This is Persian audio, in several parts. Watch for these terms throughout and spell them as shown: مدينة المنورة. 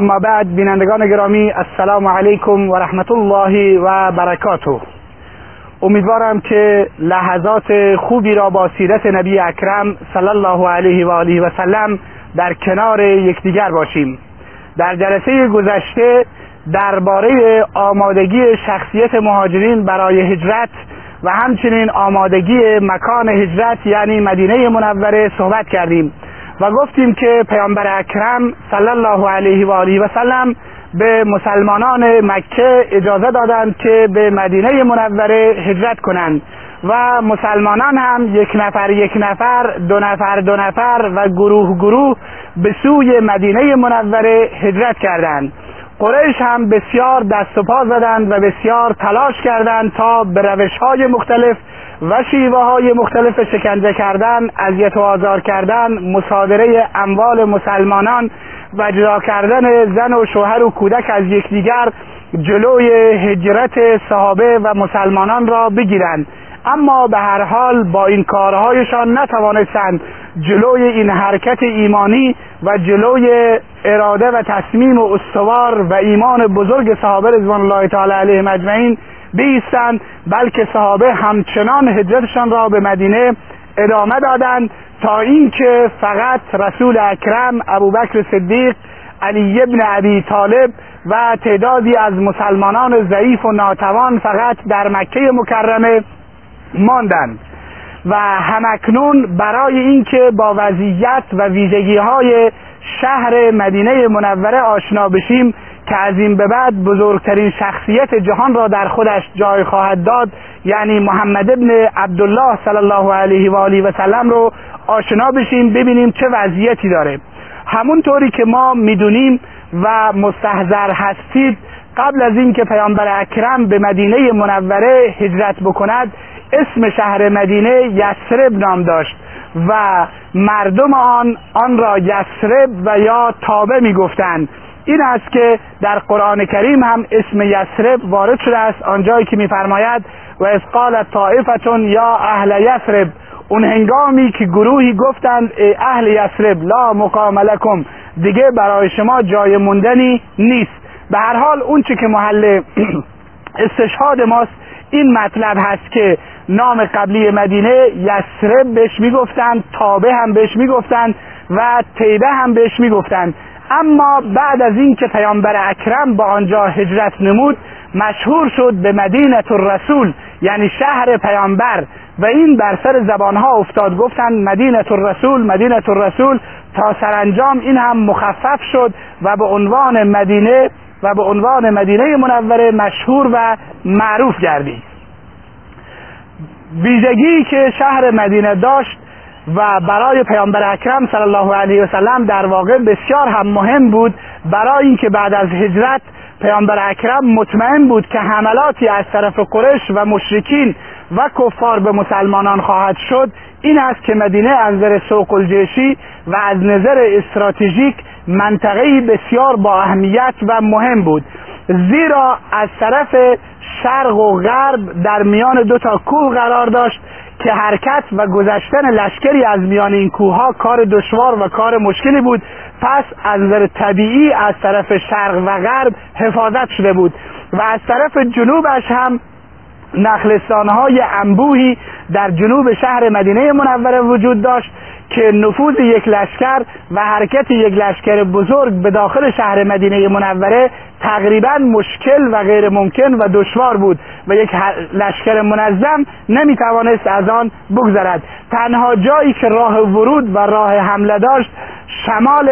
اما بعد، بینندگان گرامی، السلام علیکم و رحمت الله و برکاته. امیدوارم که لحظات خوبی را با سیرت نبی اکرم صلی الله علیه و آله و سلم در کنار یکدیگر باشیم. در جلسه گذشته درباره آمادگی شخصیت مهاجرین برای هجرت و همچنین آمادگی مکان هجرت یعنی مدینه منوره صحبت کردیم و گفتیم که پیامبر اکرم صلی الله علیه و آله و سلم به مسلمانان مکه اجازه دادند که به مدینه منوره هجرت کنند و مسلمانان هم یک نفر یک نفر، دو نفر دو نفر و گروه گروه به سوی مدینه منوره هجرت کردند. قریش هم بسیار دست و پا زدند و بسیار تلاش کردند تا به روش‌های مختلف و شیوه‌های مختلف شکنجه کردن، اذیت و آزار کردن، مصادره اموال مسلمانان و جدا کردن زن و شوهر و کودک از یکدیگر جلوی هجرت صحابه و مسلمانان را بگیرند. اما به هر حال با این کارهایشان نتوانستند جلوی این حرکت ایمانی و جلوی اراده و تصمیم و استوار و ایمان بزرگ صحابه رضوان الله تعالی علیهم اجمعین بیستند، بلکه صحابه همچنان هجرتشان را به مدینه ادامه دادند تا اینکه فقط رسول اکرم، ابوبکر صدیق، علی ابن ابی طالب و تعدادی از مسلمانان ضعیف و ناتوان فقط در مکه مکرمه ماندند. و همکنون برای اینکه با وضعیت و ویژگی‌های شهر مدینه منوره آشنا بشیم که از این به بعد بزرگترین شخصیت جهان را در خودش جای خواهد داد، یعنی محمد ابن عبدالله صلی الله علیه و آله و سلم رو آشنا بشیم، ببینیم چه وضعیتی داره. همونطوری که ما میدونیم و مستحضر هستید، قبل از این که پیامبر اکرم به مدینه منوره هجرت بکند، اسم شهر مدینه یثرب نام داشت و مردم آن را یثرب و یا تابه می گفتند. این است که در قرآن کریم هم اسم یثرب وارد شده است، آنجایی که می فرماید و اذ قالت طائفة یا اهل یثرب، اون هنگامی که گروهی گفتند ای اهل یثرب لا مقام لکم، دیگه برای شما جای موندنی نیست. به هر حال اون چی که محل استشهاد ماست این مطلب هست که نام قبلی مدینه یثرب بهش میگفتند، تابه هم بهش میگفتند و تیبه هم بهش میگفتند. اما بعد از این که پیامبر اکرم با آنجا هجرت نمود، مشهور شد به مدینة الرسول، یعنی شهر پیامبر، و این بر سر زبانها افتاد، گفتند مدینة الرسول مدینة الرسول، تا سرانجام این هم مخفف شد و به عنوان مدینه منوره مشهور و معروف گردید. ویژگی که شهر مدینه داشت و برای پیامبر اکرم صلی الله علیه و سلم در واقع بسیار هم مهم بود، برای اینکه بعد از هجرت پیامبر اکرم مطمئن بود که حملاتی از طرف قریش و مشرکین و کفار به مسلمانان خواهد شد، این است که مدینه از نظر سوق الجیشی و از نظر استراتژیک منطقه‌ای بسیار با اهمیت و مهم بود، زیرا از طرف شرق و غرب در میان دو تا کوه قرار داشت که حرکت و گذشتن لشکری از میان این کوه‌ها کار دشوار و کار مشکلی بود. پس از نظر طبیعی از طرف شرق و غرب حفاظت شده بود و از طرف جنوبش هم نخلستان‌های انبوهی در جنوب شهر مدینه منوره وجود داشت که نفوذ یک لشکر و حرکت یک لشکر بزرگ به داخل شهر مدینه منوره تقریبا مشکل و غیر ممکن و دشوار بود و یک لشکر منظم نمیتوانست از آن بگذرد. تنها جایی که راه ورود و راه حمله داشت شمال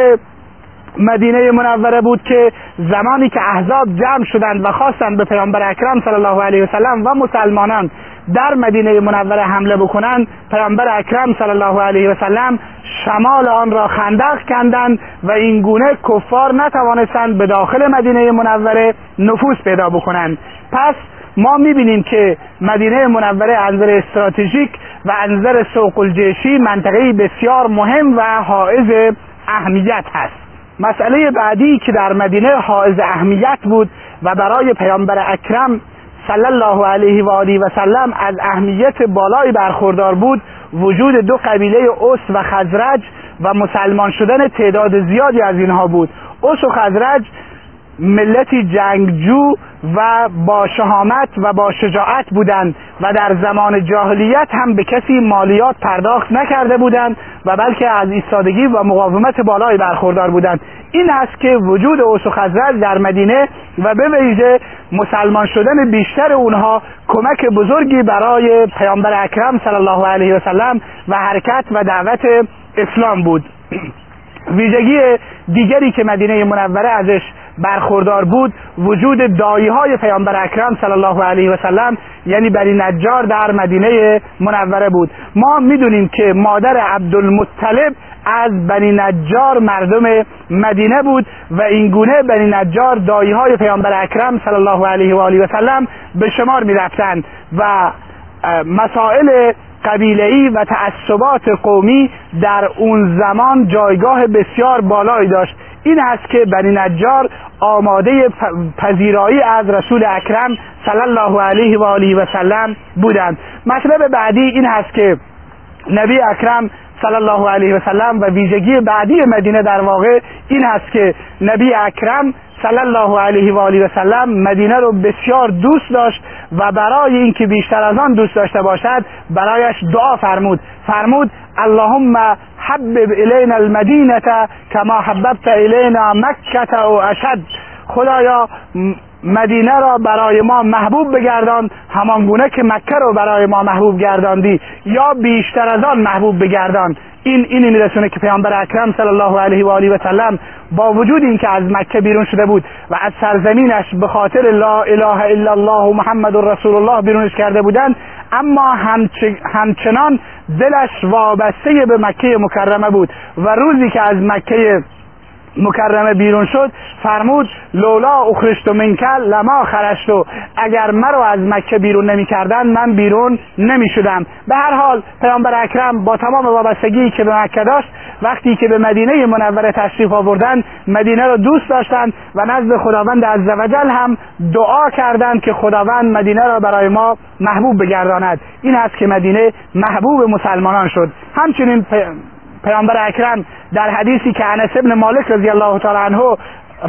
مدینه منوره بود که زمانی که احزاب جمع شدند و خواستند به پیامبر اکرم صلی الله علیه و سلم و مسلمانان در مدینه منوره حمله بکنند، پیامبر اکرم صلی الله علیه و سلم شمال آن را خندق کندند و این گونه کفار نتوانستند به داخل مدینه منوره نفوذ پیدا بکنند. پس ما میبینیم که مدینه منوره از نظر استراتژیک و از نظر سوق الجیشی منطقه‌ای بسیار مهم و حائز اهمیت است. مسئله بعدی که در مدینه حائز اهمیت بود و برای پیامبر اکرم صلی الله علیه و آله و سلم از اهمیت بالایی برخوردار بود، وجود دو قبیله اوس و خزرج و مسلمان شدن تعداد زیادی از اینها بود. اوس و خزرج ملتی جنگجو و با شهامت و با شجاعت بودند و در زمان جاهلیت هم به کسی مالیات پرداخت نکرده بودند و بلکه از ایستادگی و مقاومت بالایی برخوردار بودند. این است که وجود اوس و خزرج در مدینه و به ویژه مسلمان شدن بیشتر اونها کمک بزرگی برای پیامبر اکرم صلی الله علیه و سلم و حرکت و دعوت اسلام بود. ویژگی دیگری که مدینه منوره ازش برخوردار بود وجود داعیهای پیامبر اکرم صلی الله علیه و سلم یعنی بنی نجار در مدینه منوره بود. ما میدونیم که مادر عبدالمطلب از بنی نجار مردم مدینه بود و اینگونه بنی نجار داعیهای پیامبر اکرم صلی الله علیه و آله و سلم به شمار میرفتند و مسائل قبیله‌ای و تعصبات قومی در اون زمان جایگاه بسیار بالایی داشت. این است که بنی نجار آماده پذیرایی از رسول اکرم صلی الله علیه و آله و سلم بودند. مطلب بعدی این است که نبی اکرم صلی الله علیه و سلم و ویژگی بعدی مدینه در واقع این است که نبی اکرم صلی الله علیه و آله و سلم مدینه رو بسیار دوست داشت و برای اینکه بیشتر از آن دوست داشته باشد برایش دعا فرمود اللهم حبب الینا المدینه کما حببت الینا مکه او اشد. خدایا مدینه را برای ما محبوب بگردان همانگونه که مکه را برای ما محبوب گرداندی یا بیشتر از آن محبوب بگردان. این میرسونه که پیامبر اکرم صلی الله علیه و آله و سلم با وجود اینکه از مکه بیرون شده بود و از سرزمینش به خاطر لا اله الا الله محمد رسول الله بیرونش کرده بودند، اما همچنان دلش وابسته به مکه مکرمه بود و روزی که از مکه مکرمه بیرون شد فرمود لولا اخرجت منکل لما خرجت، اگر مرا از مکه بیرون نمی کردن من بیرون نمی شدم. به هر حال پیامبر اکرم با تمام وابستگی که به مکه داشت وقتی که به مدینه منوره تشریف آوردن مدینه را دوست داشتند و نزد خداوند عزوجل هم دعا کردند که خداوند مدینه را برای ما محبوب بگرداند. این است که مدینه محبوب مسلمانان شد. همچنین پیامبر اکرم در حدیثی که انس بن مالک رضی الله تعالی عنه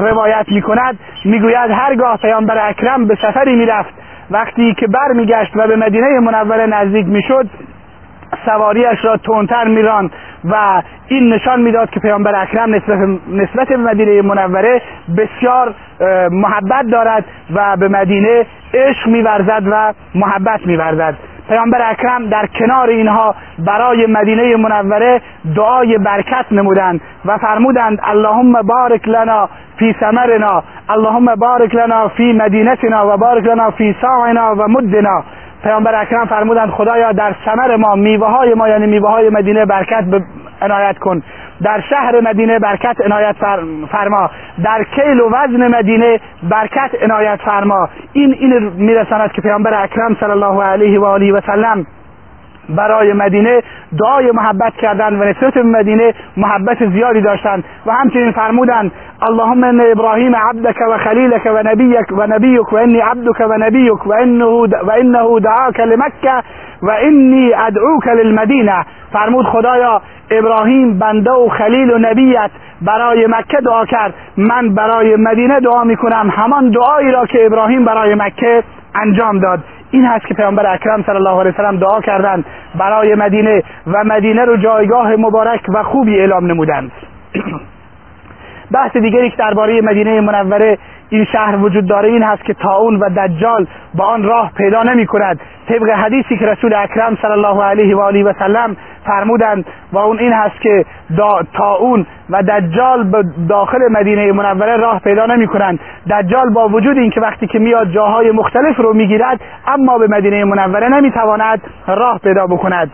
روایت میکند میگوید هرگاه پیامبر اکرم به سفری میرفت وقتی که بر میگشت و به مدینه منوره نزدیک میشد سواریش را تندتر میراند و این نشان میداد که پیامبر اکرم نسبت به مدینه منوره بسیار محبت دارد و به مدینه عشق میورزد و محبت میورزد. پیامبر اکرم در کنار اینها برای مدینه منوره دعای برکت نمودند و فرمودند اللهم بارک لنا فی ثمرنا اللهم بارک لنا فی مدینتنا و بارک لنا فی ساعنا و مدنا. پیامبر اکرم فرمودند خدایا در ثمر ما میوه‌های ما یعنی میوه‌های مدینه برکت عنایت کن، در شهر مدینه برکت عنایت فرما، در کیل و وزن مدینه برکت عنایت فرما. این میرساند که پیامبر اکرم صلی الله علیه و آله و سلم برای مدینه دعای محبت کردند و نسبت به مدینه محبت زیادی داشتند و همچنین فرمودند اللهم ان ابراهیم عبدک و خلیلک و نبیک و انی عبدک و نبیک و انه دعاک لمکه و انی ادعوک للمدینه. فرمود خدایا ابراهیم بنده و خلیل و نبیت برای مکه دعا کرد، من برای مدینه دعا میکنم همان دعایی را که ابراهیم برای مکه انجام داد. این هست که پیامبر اکرم صلی الله علیه و سلم دعا کردند برای مدینه و مدینه رو جایگاه مبارک و خوبی اعلام نمودند. بحث دیگری که درباره مدینه منوره این شهر وجود داره این هست که طاعون و دجال با آن راه پیدا نمی کند طبق حدیثی که رسول اکرم صلی الله علیه و آله و سلم فرمودند و اون این هست که طاعون و دجال به داخل مدینه منوره راه پیدا نمی کنند. دجال با وجود اینکه وقتی که میاد جاهای مختلف رو میگیرد اما به مدینه منوره نمیتواند راه پیدا بکند.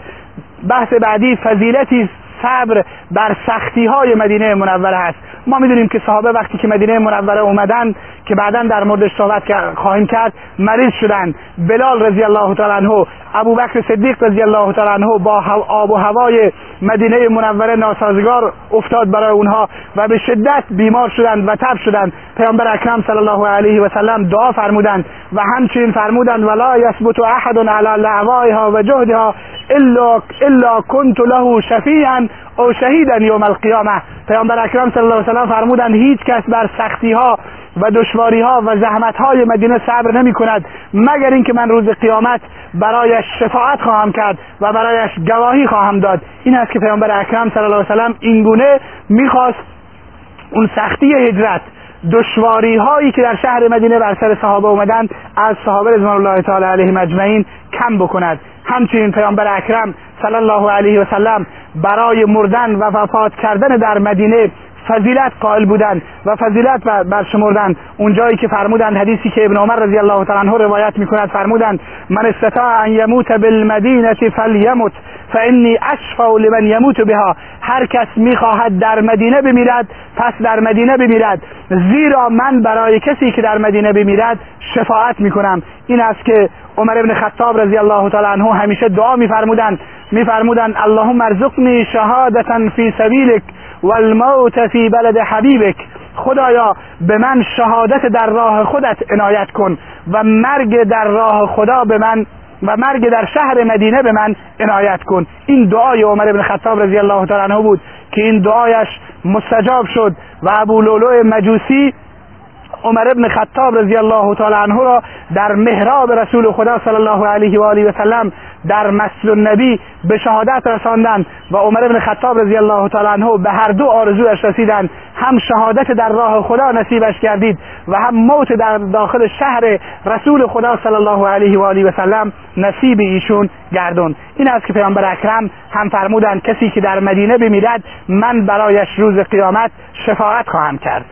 بحث بعدی فضیلتی صبر بر سختی های مدینه منوره است. ما میدونیم که صحابه وقتی که مدینه منوره اومدن که بعداً در موردش صحبت خواهیم کرد مریض شدند. بلال رضی الله تعالی عنه، ابوبکر صدیق رضی الله تعالی عنه با آب و هوای مدینه منوره ناسازگار افتاد برای اونها و به شدت بیمار شدند و تب شدند. پیامبر اکرم صلی الله علیه و سلم دعا فرمودند و همچنین فرمودند ولا یثبت احد علی لهوایها و جهدها الا کنت له شفیعا او شهیدا یوم القیامه. پیامبر اکرم صلی الله علیه و سلم فرمودند هیچ کس بر سختی ها و دشواری ها و زحمت های مدینه صبر نمی کند مگر اینکه من روز قیامت برایش شفاعت خواهم کرد و برایش گواهی خواهم داد. این است که پیامبر اکرم صلی الله علیه و سلم این گونه میخواست اون سختی هجرت، دشواری هایی که در شهر مدینه بر سر صحابه اومدند از صحابه رضوان الله تعالی علیهم اجمعین کم بکند. همچنین پیامبر اکرم صلی الله علیه و سلم برای مردن و وفات کردن در مدینه فضیلت قائل بودند و فضیلت برشمردند. اونجایی که فرمودند، حدیثی که ابن عمر رضی الله تعالی عنه روایت میکند، فرمودند من استطاع ان یموت بالمدینه فلیمت فانی اشفع لمن یموت بها. هر کس میخواهد در مدینه بمیرد پس در مدینه بمیرد، زیرا من برای کسی که در مدینه بمیرد شفاعت میکنم. این است که عمر ابن خطاب رضی الله تعالی عنه همیشه دعا میفرمودند اللهم ارزقنی شهادتا فی سبیلک والموت فی بلد حبیبک. خدایا به من شهادت در راه خودت عنایت کن و مرگ در راه خدا به من و مرگ در شهر مدینه به من عنایت کن. این دعای عمر بن خطاب رضی الله تعالی عنه بود که این دعایش مستجاب شد و ابو لؤلؤ مجوسی عمر بن خطاب رضی الله تعالی عنه را در محراب رسول خدا صلی الله علیه و آله و سلم در مسجد النبی به شهادت رساندند و عمر بن خطاب رضی الله تعالی عنه به هر دو آرزویش رسیدند، هم شهادت در راه خدا نصیبش کردید و هم موت در داخل شهر رسول خدا صلی الله علیه و آله و سلم نصیب ایشون گردوند. این است که پیامبر اکرم هم فرمودند کسی که در مدینه بمیرد من برایش روز قیامت شفاعت خواهم کرد.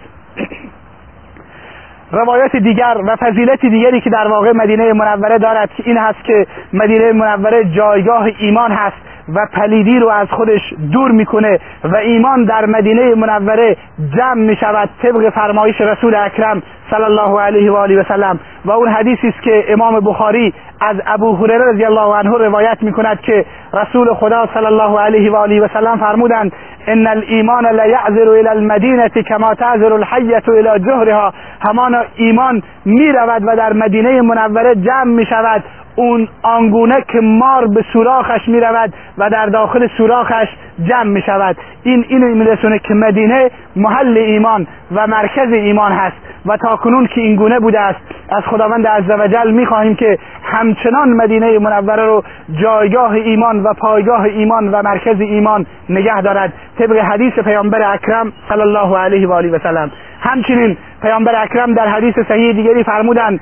روایات دیگر و فضیلت دیگری که در واقع مدینه منوره دارد که این هست که مدینه منوره جایگاه ایمان هست و پلیدی رو از خودش دور میکنه و ایمان در مدینه منوره جمع میشود طبق فرمایش رسول اکرم صلی الله علیه و آله و سلم. و اون حدیثی است که امام بخاری از ابو هریره رضی الله عنه روایت میکند که رسول خدا صلی الله علیه و آله و سلم فرمودند ان الایمان لا یعذر الی المدینه کما تعذر الحیه الی جهرها. همان ایمان میرود و در مدینه منوره جمع میشود اون آنگونه که مار به سوراخش می رود و در داخل سوراخش جمع می شود. اینو می رسونه که مدینه محل ایمان و مرکز ایمان هست و تا کنون که این گونه بوده است. از خداوند عزوجل می خواهیم که همچنان مدینه منوره رو جایگاه ایمان و پایگاه ایمان و مرکز ایمان نگه دارد طبق حدیث پیامبر اکرم صلی الله علیه و آله و سلم. همچنین پیامبر اکرم در حدیث صحیح دیگری فرمودند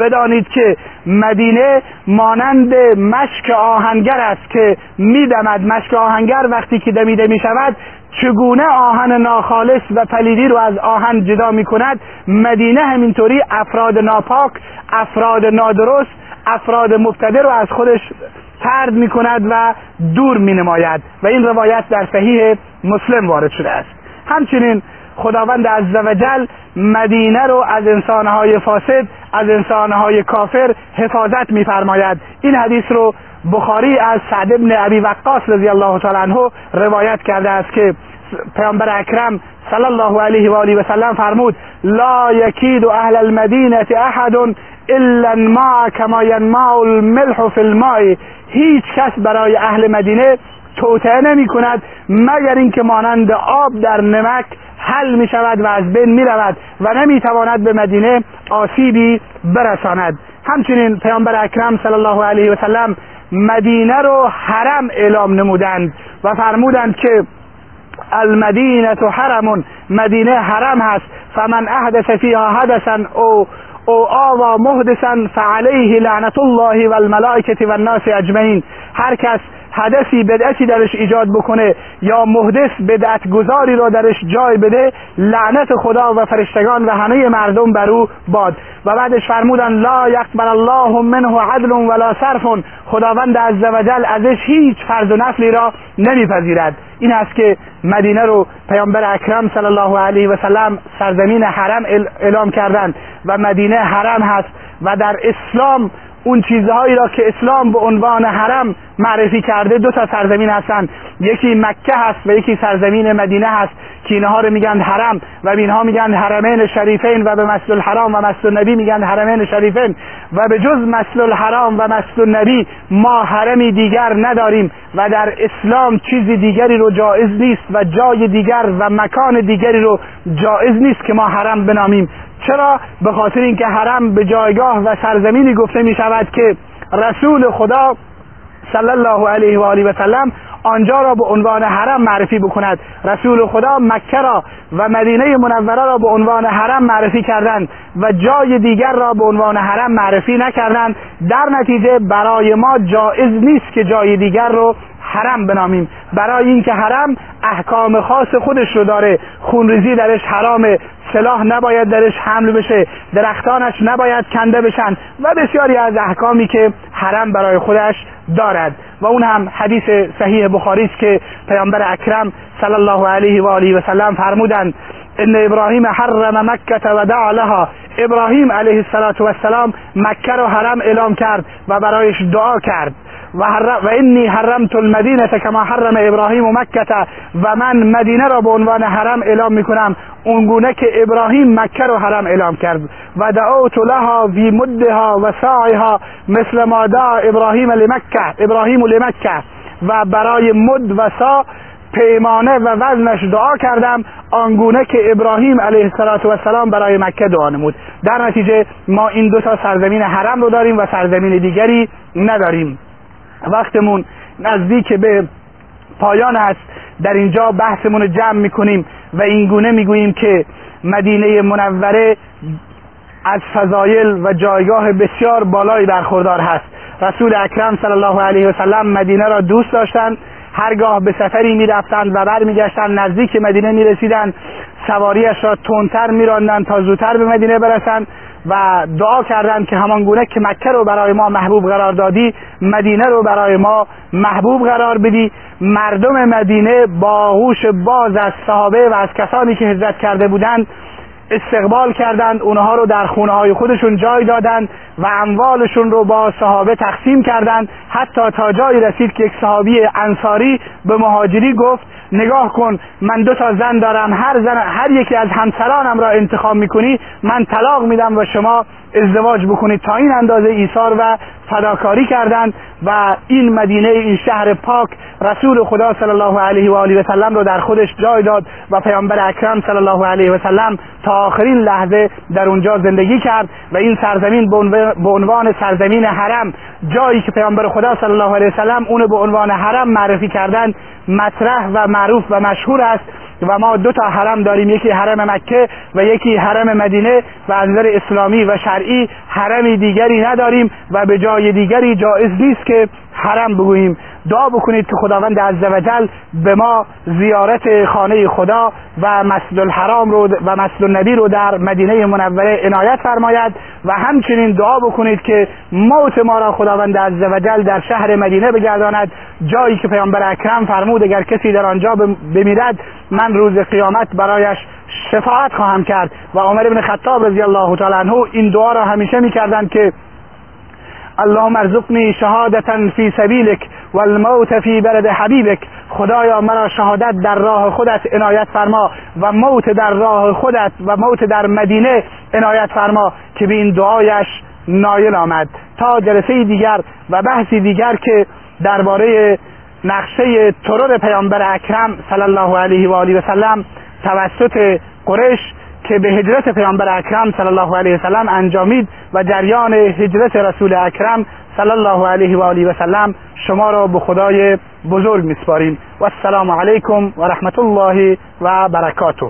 بدانید که مدینه مانند مشک آهنگر است که میدمد. مشک آهنگر وقتی که دمیده میشود چگونه آهن ناخالص و پلیدی رو از آهن جدا میکند، مدینه همینطوری افراد ناپاک، افراد نادرست، افراد مبتدع رو از خودش طرد میکند و دور مینماید و این روایت در صحیح مسلم وارد شده است. همچنین خداوند عزوجل مدینه رو از انسانهای فاسد، از انسانهای کافر حفاظت می‌فرماید. این حدیث رو بخاری از سعد بن ابی وقاص رضی الله تعالی عنه روایت کرده است که پیامبر اکرم صلی الله علیه و آله و سلم فرمود لا یکید اهل المدینه احد الا الماء کما ينماء الملح فی الماء. هیچ کس برای اهل مدینه توطئه نمی‌کند مگر اینکه مانند آب در نمک حل می شود و از بین می رود و نمی تواند به مدینه آسیبی برساند. همچنین پیامبر اکرم صلی الله علیه و سلم مدینه رو حرم اعلام نمودند و فرمودند که المدینه حرم، مدینه حرم هست، فمن احدث فیها حدثا او آوا محدثا فعلیه لعنت الله و الملائکه و الناس اجمعین. هر کس حدثی بدعتی درش ایجاد بکنه یا محدث بدعت گذاری را درش جای بده لعنت خدا و فرشتگان و همه مردم بر او باد. و بعدش فرمودن لا یقبل الله منه عدل ولا صرف. خداوند عزوجل ازش هیچ فرض و نفلی را نمیپذیرد. این است که مدینه رو پیامبر اکرم صلی الله علیه و سلم سرزمین حرم اعلام کردند و مدینه حرم هست و در اسلام اون چیزهایی را که اسلام به عنوان حرم معرفی کرده، دو تا سرزمین هستند، یکی مکه هست و یکی سرزمین مدینه هست که اینها رو میگن حرم و اینها میگن حرمین شریفین و به مسجد الحرام و مسجد النبی میگن حرمین شریفین و به جز مسجد الحرام و مسجد النبی ما حرمی دیگر نداریم و در اسلام چیزی دیگری رو جایز نیست و جای دیگر و مکان دیگری رو جایز نیست که ما حرم بنامیم. چرا؟ به خاطر اینکه حرم به جایگاه و سرزمینی گفته می شود که رسول خدا صلی الله علیه و آله و سلم آنجا را به عنوان حرم معرفی بکند. رسول خدا مکه را و مدینه منوره را به عنوان حرم معرفی کردند و جای دیگر را به عنوان حرم معرفی نکردند. در نتیجه برای ما جایز نیست که جای دیگر رو حرم بنامیم، برای اینکه حرم احکام خاص خودش رو داره. خونریزی درش حرامه، سلاح نباید درش حمل بشه، درختانش نباید کنده بشن و بسیاری از احکامی که حرم برای خودش دارد. و اون هم حدیث صحیح بخاری است که پیامبر اکرم صلی الله علیه و آله و سلم فرمودند ان ابراهیم حرم مکه و دعا لها، ابراهیم علیه السلام مکه را حرم اعلام کرد و برایش دعا کرد و انی حرمت المدینه کما حرم ابراهیم مکه، و من مدینه را به عنوان حرم اعلام میکنم اونگونه که ابراهیم مکه را حرم اعلام کرد و دعوت لها فی مدها و سعها مثل ما دعا ابراهیم لمکه و برای مد و سع پیمانه و وزنش دعا کردم آنگونه که ابراهیم علیه السلام برای مکه دعا نمود. در نتیجه ما این دو تا سرزمین حرم رو داریم و سرزمین دیگری نداریم. وقتمون نزدیک به پایان است. در اینجا بحثمون رو جمع میکنیم و اینگونه میگوییم که مدینه منوره از فضایل و جایگاه بسیار بالایی برخوردار هست. رسول اکرم صلی الله علیه و سلم مدینه را دوست داشتند، هرگاه به سفری میرفتند و برمیگشتند نزدیک مدینه میرسیدند سواریش را تندتر میراندند تا زودتر به مدینه برسند و دعا کردند که همان گونه که مکه رو برای ما محبوب قرار دادی مدینه رو برای ما محبوب قرار بدی. مردم مدینه با آغوش باز از صحابه و از کسانی که هجرت کرده بودند استقبال کردند، اونها رو در خونه های خودشون جای دادند و اموالشون رو با صحابه تقسیم کردند، حتی تا جایی رسید که یک صحابی انصاری به مهاجری گفت نگاه کن من دو تا زن دارم، هر یکی از همسرانم را انتخاب میکنی من طلاق میدم و شما ازدواج بکنید. تا این اندازه ایثار و فداکاری کردند و این مدینه، این شهر پاک، رسول خدا صلی الله علیه و آله و سلم رو در خودش جای داد و پیامبر اکرم صلی الله علیه و سلم تا آخرین لحظه در اونجا زندگی کرد و این سرزمین به عنوان سرزمین حرم، جایی که پیامبر خدا صلی الله علیه و سلم اون به عنوان حرم معرفی کردند، مطرح و معروف و مشهور است. و ما دو تا حرم داریم، یکی حرم مکه و یکی حرم مدینه و از نظر اسلامی و شرعی حرمی دیگری نداریم و به جای دیگری جایز نیست که حرم بگوییم. دعا بکنید که خداوند عزوجل به ما زیارت خانه خدا و مسجد الحرام رو و مسجد النبی رو در مدینه منوره عنایت فرماید و همچنین دعا بکنید که موت ما را خداوند عزوجل در شهر مدینه بگرداند، جایی که پیامبر اکرم فرمود اگر کسی در آنجا بمیرد من روز قیامت برایش شفاعت خواهم کرد. و عمر بن خطاب رضی الله تعالی عنه این دعا را همیشه می‌کردند که اللهم ارزقنی شهادة فی سبیلک و الموت فی بلد حبیبک، خدایا مرا شهادت در راه خودت عنایت فرما و موت در راه خودت و موت در مدینه عنایت فرما، که به این دعایش نایل آمد. تا جلسه دیگر و بحثی دیگر که درباره نقشه ترور پیامبر اکرم صلی الله علیه و آله و سلم توسط قریش که به هجرت پیامبر اکرم صلی الله علیه و سلم انجامید و جریان هجرت رسول اکرم صلی الله علیه و آله و سلم، شما را به خدای بزرگ میسپاریم. و السلام علیکم و رحمت الله و برکاته.